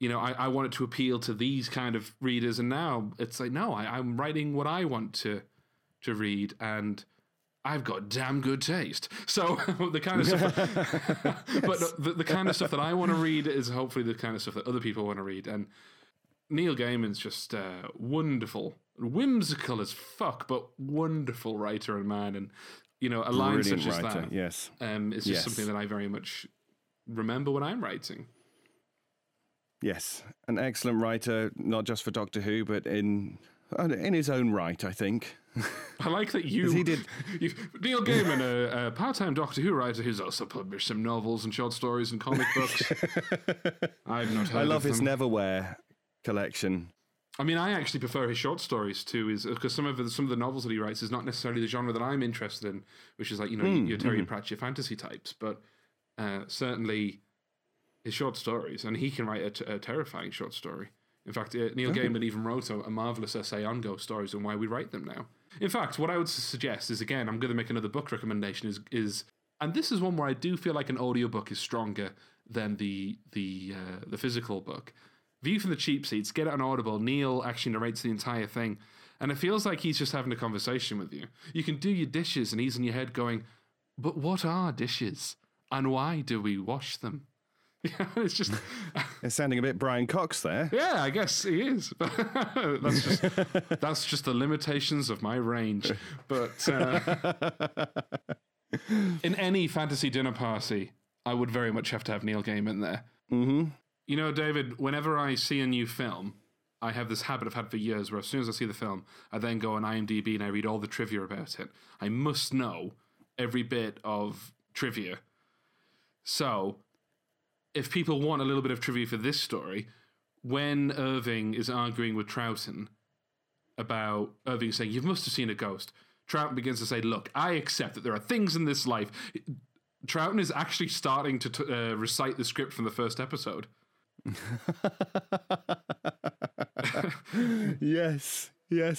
You know, I want it to appeal to these kind of readers. And now it's like, no, I'm writing what I want to read, and I've got damn good taste. So the kind of stuff, but the kind of stuff that I want to read is hopefully the kind of stuff that other people want to read. And Neil Gaiman's just wonderful, whimsical as fuck, but wonderful writer and man. And you know, a line brilliant such as writer, that, yes, is just something that I very much remember when I'm writing. Yes, an excellent writer, not just for Doctor Who, but in in his own right, I think. I like that you... he did. Neil Gaiman, a part-time Doctor Who writer who's also published some novels and short stories and comic books. I've not heard of them. I love his Neverwhere collection. I mean, I actually prefer his short stories to his, because some of the novels that he writes is not necessarily the genre that I'm interested in, which is like, you know, your Terry Pratchett, your fantasy types, but certainly his short stories, and he can write a terrifying short story. In fact, Neil Gaiman even wrote a marvelous essay on ghost stories and why we write them now. In fact, what I would suggest is, again, I'm going to make another book recommendation, is and this is one where I do feel like an audiobook is stronger than the physical book. View from the Cheap Seats, get it on Audible. Neil actually narrates the entire thing, and it feels like he's just having a conversation with you. You can do your dishes, and he's in your head going, but what are dishes? And why do we wash them? It's just... it's sounding a bit Brian Cox there. Yeah, I guess he is. that's just the limitations of my range. But in any fantasy dinner party, I would very much have to have Neil Gaiman there. Mm-hmm. You know, David, whenever I see a new film, I have this habit I've had for years where as soon as I see the film, I then go on IMDb and I read all the trivia about it. I must know every bit of trivia. So, if people want a little bit of trivia for this story, when Irving is arguing with Troughton about Irving saying, you must have seen a ghost, Troughton begins to say, look, I accept that there are things in this life. Troughton is actually starting to recite the script from the first episode. Yes,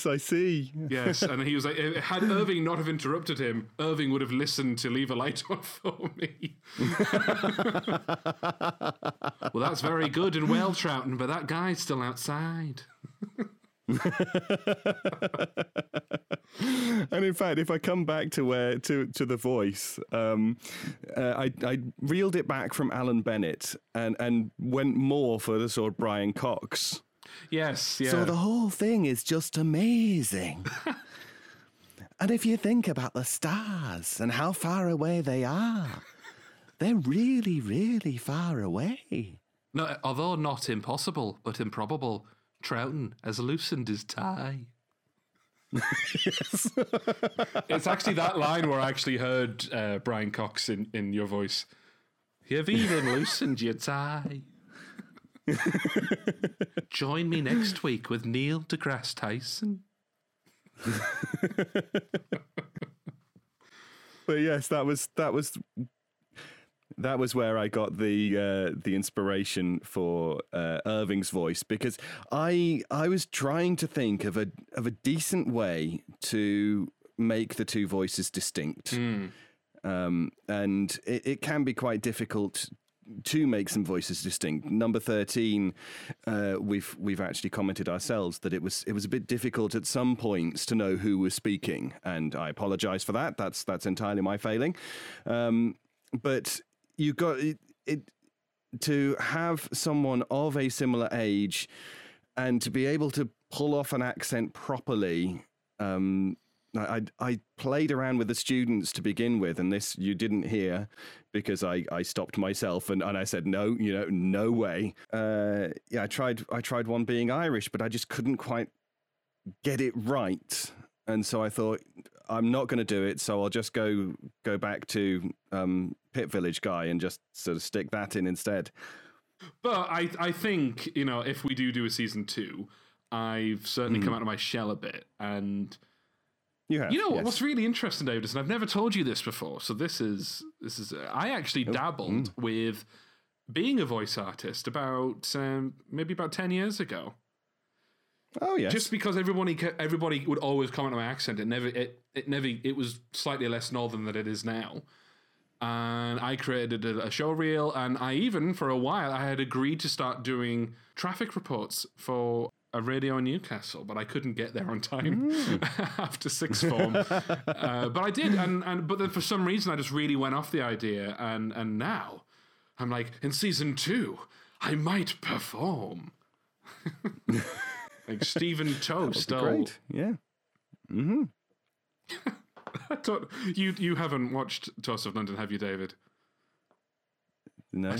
I see. Yes, and he was like, had Irving not have interrupted him, Irving would have listened to Leave a Light On For Me. Well, that's very good and well, Troughton, but that guy's still outside. And in fact, if I come back to the voice, I reeled it back from Alan Bennett and went more for the sort of Brian Cox. Yes, yeah. So the whole thing is just amazing. And if you think about the stars and how far away they are, they're really, really far away. No, although not impossible, but improbable, Troughton has loosened his tie. Yes. It's actually that line where I actually heard Brian Cox in your voice. You've even loosened your tie. Join me next week with Neil deGrasse Tyson. But yes, that was where I got the inspiration for Irving's voice, because I was trying to think of a decent way to make the two voices distinct, and it can be quite difficult to make some voices distinct. Number 13, we've actually commented ourselves that it was a bit difficult at some points to know who was speaking, and I apologise for that. That's entirely my failing. But you got it to have someone of a similar age and to be able to pull off an accent properly. I played around with the students to begin with, and this you didn't hear because I stopped myself and I said, no, you know, no way. Yeah, I tried one being Irish, but I just couldn't quite get it right. And so I thought, I'm not going to do it, so I'll just go back to Pit Village guy and just sort of stick that in instead. But I think, you know, if we do a season 2, I've certainly come out of my shell a bit, and... You know, what's really interesting, David, is, and I've never told you this before, so this is I actually dabbled with being a voice artist about maybe about 10 years ago. Oh yes. Just because everybody would always comment on my accent, it was slightly less northern than it is now. And I created a show reel, and I even for a while I had agreed to start doing traffic reports for a radio in Newcastle, but I couldn't get there on time after sixth form. But I did, but then for some reason I just really went off the idea, and now I'm like, in season 2, I might perform. Like Stephen Toast. Great, yeah. Mm-hmm. You haven't watched Toast of London, have you, David? No.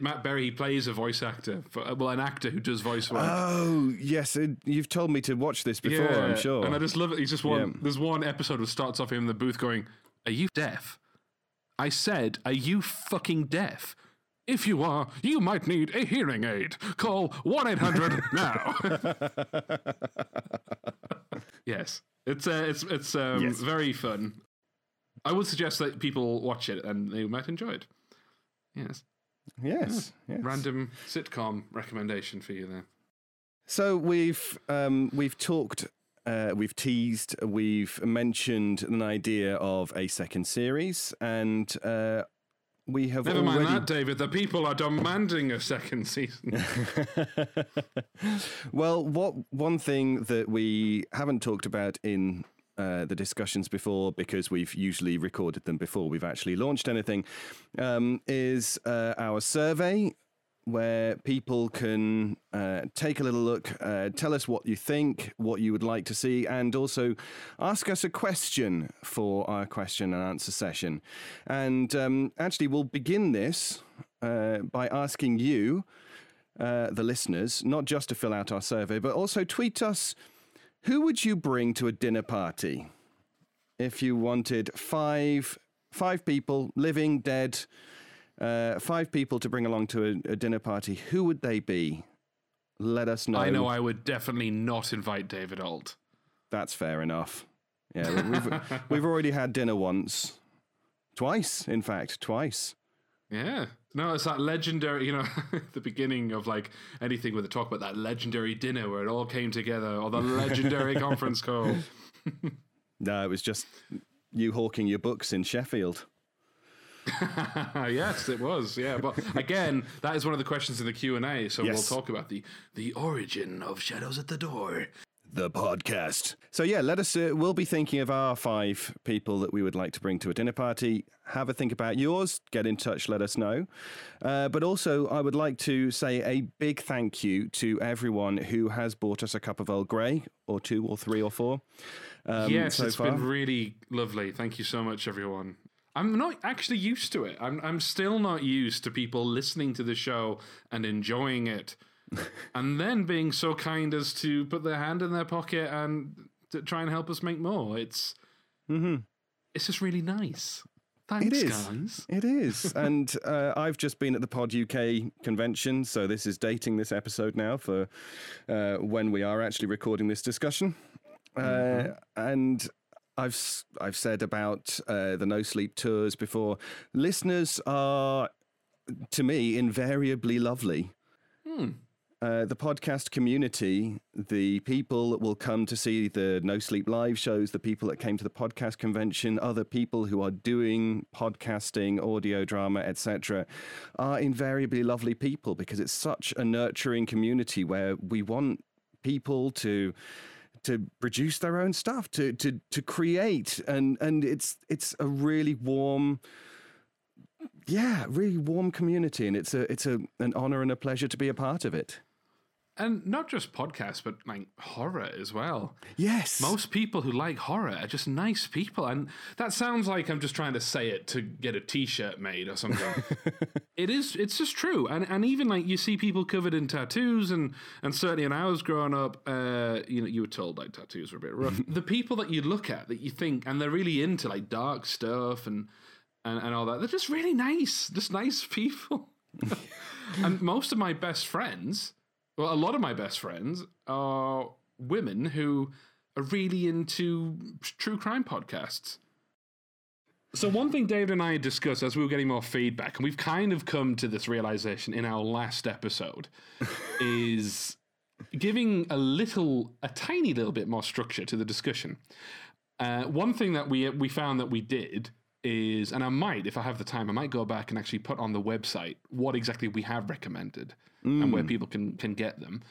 Matt Berry plays a voice actor. An actor who does voice work. Oh, yes. You've told me to watch this before, yeah. I'm sure. And I just love it. He's just one. Yeah. There's one episode that starts off him in the booth going, "Are you deaf?" I said, "Are you fucking deaf? If you are, you might need a hearing aid. Call 1-800 now." Yes. It's yes. Very fun. I would suggest that people watch it and they might enjoy it. Yes. Yes. Yeah. Yes. Random sitcom recommendation for you there. So we've talked, we've teased, we've mentioned an idea of a second series, and we have never already... mind that, David. The people are demanding a second season. Well, one thing that we haven't talked about in the discussions before, because we've usually recorded them before we've actually launched anything, is our survey, where people can take a little look, tell us what you think, what you would like to see, and also ask us a question for our question and answer session. And actually, we'll begin this by asking you, the listeners, not just to fill out our survey, but also tweet us, who would you bring to a dinner party if you wanted five people, living, dead, five people to bring along to a dinner party? Who would they be? Let us know. I know I would definitely not invite David Ault. That's fair enough. Yeah, we've already had dinner once. Twice, in fact. Twice. Yeah. No, it's that legendary, the beginning of like anything with a talk about that legendary dinner where it all came together, or the legendary conference call. No, it was just you hawking your books in Sheffield. Yes, it was. Yeah, but again, that is one of the questions in the Q&A. So yes, we'll talk about the origin of Shadows at the Door, the podcast. So yeah, let us. We'll be thinking of our five people that we would like to bring to a dinner party. Have a think about yours. Get in touch. Let us know. But also, I would like to say a big thank you to everyone who has bought us a cup of Old Grey, or two, or three, or four. Yes, so it's far. Been really lovely. Thank you so much, everyone. I'm not actually used to it. I'm still not used to people listening to the show and enjoying it, and then being so kind as to put their hand in their pocket and to try and help us make more. It's It's just really nice. Thanks, guys. It is. And I've just been at the Pod UK convention, so this is dating this episode now for when we are actually recording this discussion. And I've said about the No Sleep tours before. Listeners are, to me, invariably lovely. The podcast community, the people that will come to see the No Sleep live shows, the people that came to the podcast convention, other people who are doing podcasting, audio drama, etc., are invariably lovely people, because it's such a nurturing community where we want people to produce their own stuff, to create. And it's a really warm, community. And it's an honor and a pleasure to be a part of it. And not just podcasts, but like horror as well. Yes. Most people who like horror are just nice people. And that sounds like I'm just trying to say it to get a t-shirt made or something. It's just true. And even like you see people covered in tattoos, and certainly when I was growing up, you were told like tattoos were a bit rough. The people that you look at that you think, and they're really into like dark stuff and all that, they're just really nice. Just nice people. And most of my best friends... Well, a lot of my best friends are women who are really into true crime podcasts. So one thing David and I discussed as we were getting more feedback, and we've kind of come to this realization in our last episode, is giving a tiny little bit more structure to the discussion. One thing that we found that we did is, and I might, if I have the time, I might go back and actually put on the website what exactly we have recommended and where people can get them,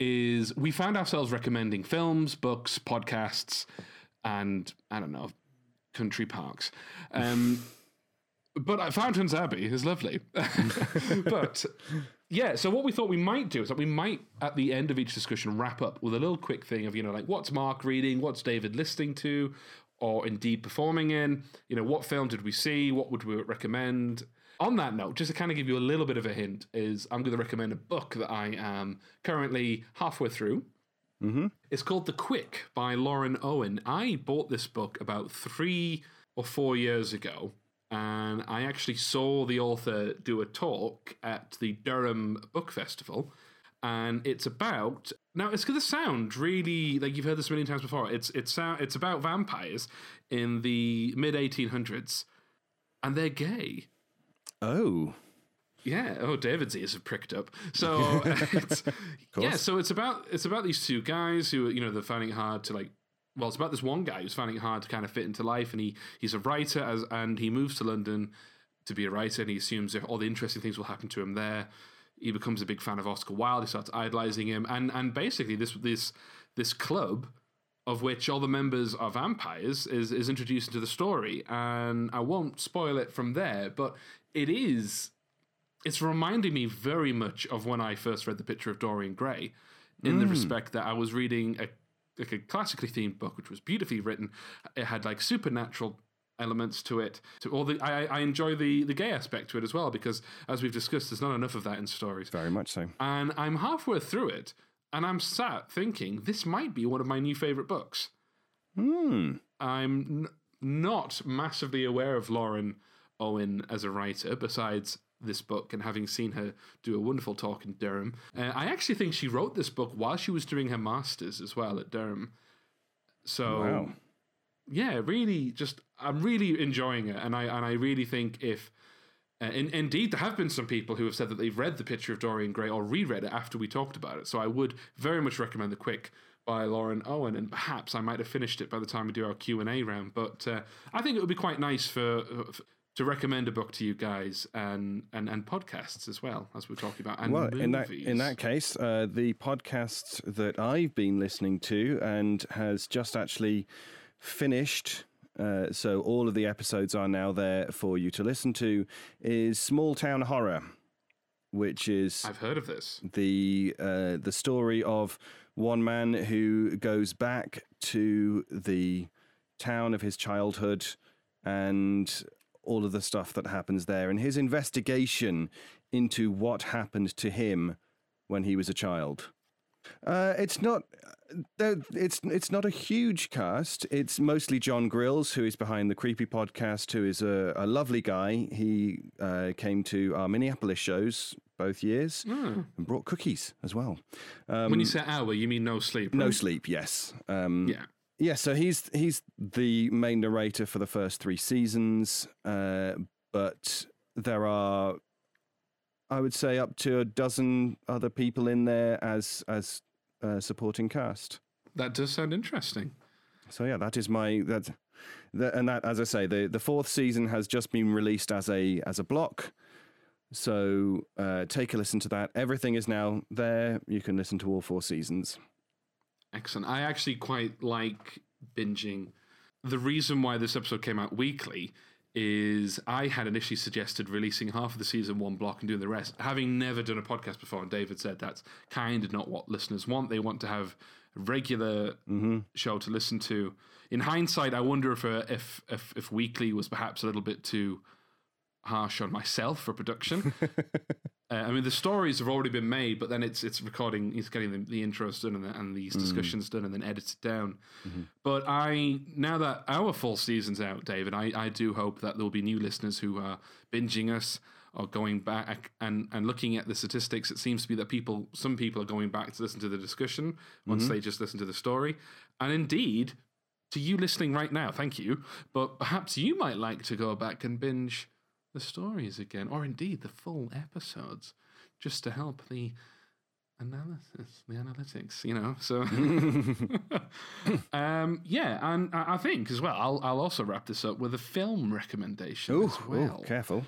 is we found ourselves recommending films, books, podcasts, and, I don't know, country parks. But Fountains Abbey is lovely. But, yeah, so what we thought we might do is that we might, at the end of each discussion, wrap up with a little quick thing of, like, what's Mark reading, what's David listening to, or indeed performing in. You know, what film did we see? What would we recommend? On that note, just to kind of give you a little bit of a hint, is I'm going to recommend a book that I am currently halfway through. Mm-hmm. It's called The Quick by Lauren Owen. I bought this book about 3 or 4 years ago, and I actually saw the author do a talk at the Durham Book Festival. And it's about, now it's going to sound really, like you've heard this a million times before, it's about vampires in the mid-1800s, and they're gay. Oh. Yeah. Oh, David's ears have pricked up. So, it's about these two guys who, you know, they're finding it hard to like, well, it's about this one guy who's finding it hard to kind of fit into life, and he's a writer, and he moves to London to be a writer, and he assumes that all the interesting things will happen to him there. He becomes a big fan of Oscar Wilde. He starts idolizing him, and basically this club, of which all the members are vampires, is introduced into the story. And I won't spoil it from there, but it's reminding me very much of when I first read The Picture of Dorian Gray, in the respect that I was reading a classically themed book, which was beautifully written. It had like supernatural elements to it. I enjoy the gay aspect to it as well, because as we've discussed, there's not enough of that in stories. Very much so. And I'm halfway through it, and I'm sat thinking, this might be one of my new favourite books. I'm not massively aware of Lauren Owen as a writer, besides this book and having seen her do a wonderful talk in Durham. I actually think she wrote this book while she was doing her master's as well at Durham. So... wow. Yeah, really, I'm really enjoying it, and I really think if, indeed, there have been some people who have said that they've read The Picture of Dorian Gray or reread it after we talked about it. So I would very much recommend The Quick by Lauren Owen, and perhaps I might have finished it by the time we do our Q&A round. But I think it would be quite nice to recommend a book to you guys and podcasts as well, as we're talking about, and well, movies. In that case, the podcast that I've been listening to and has just actually finished, so all of the episodes are now there for you to listen to, is Small Town Horror, which is... I've heard of this. The story of one man who goes back to the town of his childhood and all of the stuff that happens there, and his investigation into what happened to him when he was a child. It's not a huge cast. It's mostly John Grills, who is behind the Creepy Podcast, who is a lovely guy. He came to our Minneapolis shows both years and brought cookies as well. When you say hour, you mean No Sleep, right? No Sleep, yes. Yeah, so he's the main narrator for the first 3 seasons, but there are... I would say up to a dozen other people in there as supporting cast. That does sound interesting. So yeah, that is that, as I say, the 4th season has just been released as a block. So take a listen to that. Everything is now there. You can listen to all 4 seasons. Excellent. I actually quite like binging. The reason why this episode came out weekly is I had initially suggested releasing half of the season one block and doing the rest, having never done a podcast before, and David said that's kind of not what listeners want. They want to have a regular show to listen to. In hindsight, I wonder if weekly was perhaps a little bit too harsh on myself for production. I mean, the stories have already been made, but then it's recording, it's getting the intros done and these discussions done and then edited down. Mm-hmm. But now that our full season's out, David, I do hope that there will be new listeners who are binging us or going back and looking at the statistics. It seems to be that some people are going back to listen to the discussion once they just listen to the story. And indeed, to you listening right now, thank you. But perhaps you might like to go back and binge the stories again, or indeed the full episodes, just to help the analytics, you know. So, yeah, and I think as well, I'll also wrap this up with a film recommendation as well. Ooh, careful,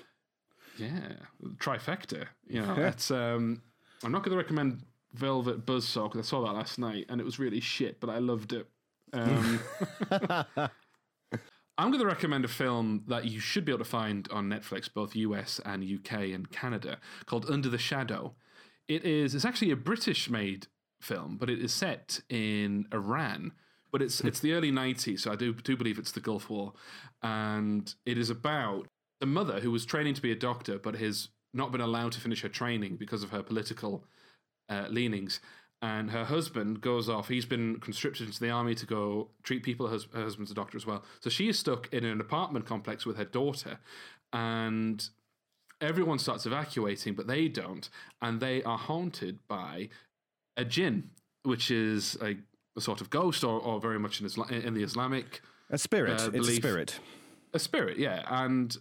yeah, trifecta. You know, that's. I'm not going to recommend Velvet Buzzsaw because I saw that last night and it was really shit, but I loved it. I'm going to recommend a film that you should be able to find on Netflix, both US and UK and Canada, called Under the Shadow. It's actually a British-made film, but it is set in Iran But it's the early 90s, so I do believe it's the Gulf War. And it is about a mother who was training to be a doctor, but has not been allowed to finish her training because of her political leanings. And her husband goes off. He's been conscripted into the army to go treat people. Her husband's a doctor as well. So she is stuck in an apartment complex with her daughter. And everyone starts evacuating, but they don't. And they are haunted by a jinn, which is a sort of ghost or very much in the Islamic belief. It's a spirit. A spirit, yeah. And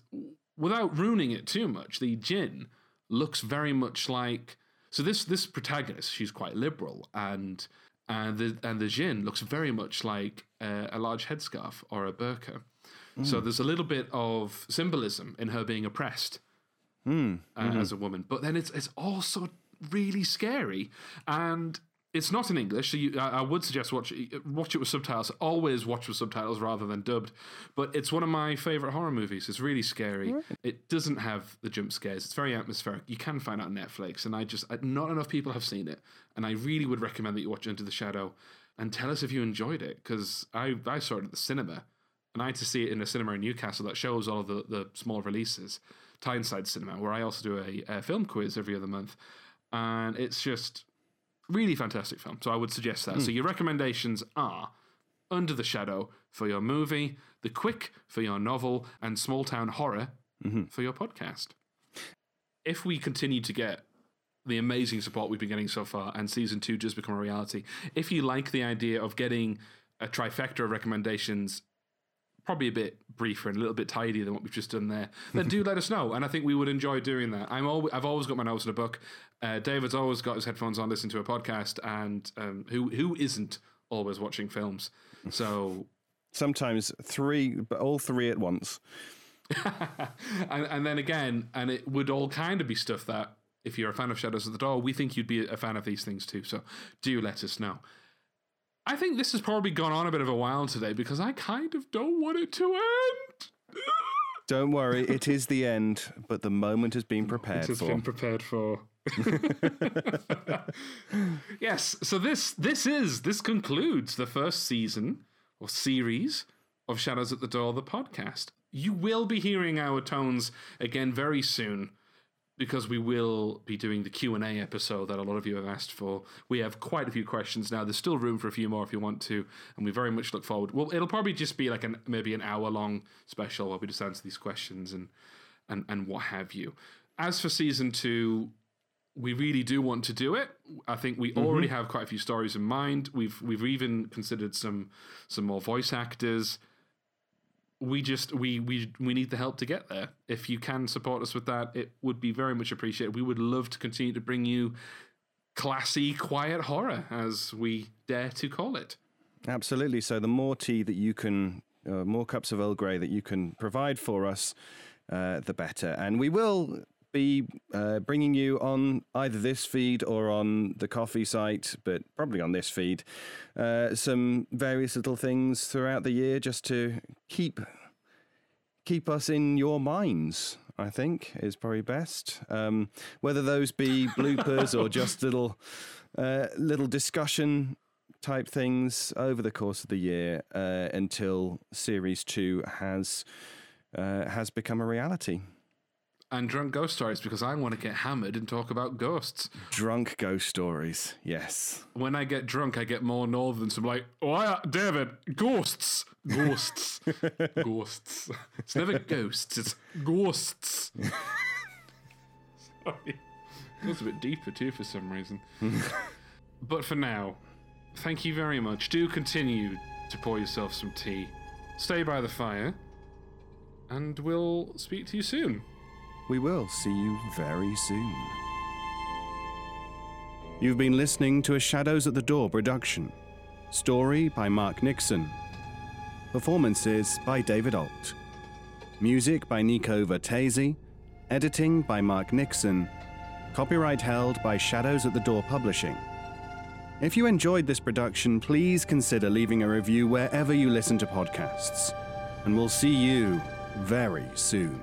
without ruining it too much, the jinn looks very much like... So this protagonist, she's quite liberal, and the jinn looks very much like a large headscarf or a burqa. Mm. So there's a little bit of symbolism in her being oppressed as a woman. But then it's also really scary, and it's not in English. So I would suggest watch it with subtitles. Always watch with subtitles rather than dubbed. But it's one of my favourite horror movies. It's really scary. Right. It doesn't have the jump scares. It's very atmospheric. You can find it on Netflix, and not enough people have seen it. And I really would recommend that you watch Under the Shadow, and tell us if you enjoyed it, because I saw it at the cinema, and I had to see it in a cinema in Newcastle that shows all of the small releases, Tyneside Cinema, where I also do a film quiz every other month, and it's just. Really fantastic film, so I would suggest that. So your recommendations are Under the Shadow for your movie, The Quick for your novel, and Small Town Horror for your podcast. If we continue to get the amazing support we've been getting so far, and season 2 does become a reality, if you like the idea of getting a trifecta of recommendations, probably a bit briefer and a little bit tidier than what we've just done there, then do let us know. And I think we would enjoy doing that. I've always got my nose in a book. David's always got his headphones on, listening to a podcast, and who isn't always watching films? So sometimes all three at once. and then again, and it would all kind of be stuff that if you're a fan of Shadows at the Door, we think you'd be a fan of these things too. So do let us know. I think this has probably gone on a bit of a while today because I kind of don't want it to end. Don't worry, it is the end, but the moment has been prepared for. It has been prepared for. Yes, so this concludes the first season or series of Shadows at the Door, the podcast. You will be hearing our tones again very soon, because we will be doing the Q&A episode that a lot of you have asked for. We have quite a few questions now. There's still room for a few more if you want to, and we very much look forward. Well, it'll probably just be like maybe an hour-long special where we just answer these questions and what have you. As for Season 2, we really do want to do it. I think we already have quite a few stories in mind. We've even considered some more voice actors. We need the help to get there. If you can support us with that, it would be very much appreciated. We would love to continue to bring you classy, quiet horror, as we dare to call it. Absolutely. So the more tea that you can, more cups of Earl Grey that you can provide for us, the better. And we will be bringing you on either this feed or on the coffee site, but probably on this feed, some various little things throughout the year just to keep us in your minds, I think, is probably best. Whether those be bloopers or just little discussion type things over the course of the year until Series 2 has become a reality. And drunk ghost stories, because I want to get hammered and talk about ghosts. Drunk ghost stories, yes. When I get drunk, I get more northern, so I'm like, "Why, David, ghosts, ghosts." It's never ghosts, it's ghosts. Sorry. It was a bit deeper too for some reason. But for now, thank you very much. Do continue to pour yourself some tea. Stay by the fire, and we'll speak to you soon. We will see you very soon. You've been listening to a Shadows at the Door production. Story by Mark Nixon. Performances by David Ault. Music by Nico Vertesi. Editing by Mark Nixon. Copyright held by Shadows at the Door Publishing. If you enjoyed this production, please consider leaving a review wherever you listen to podcasts. And we'll see you very soon.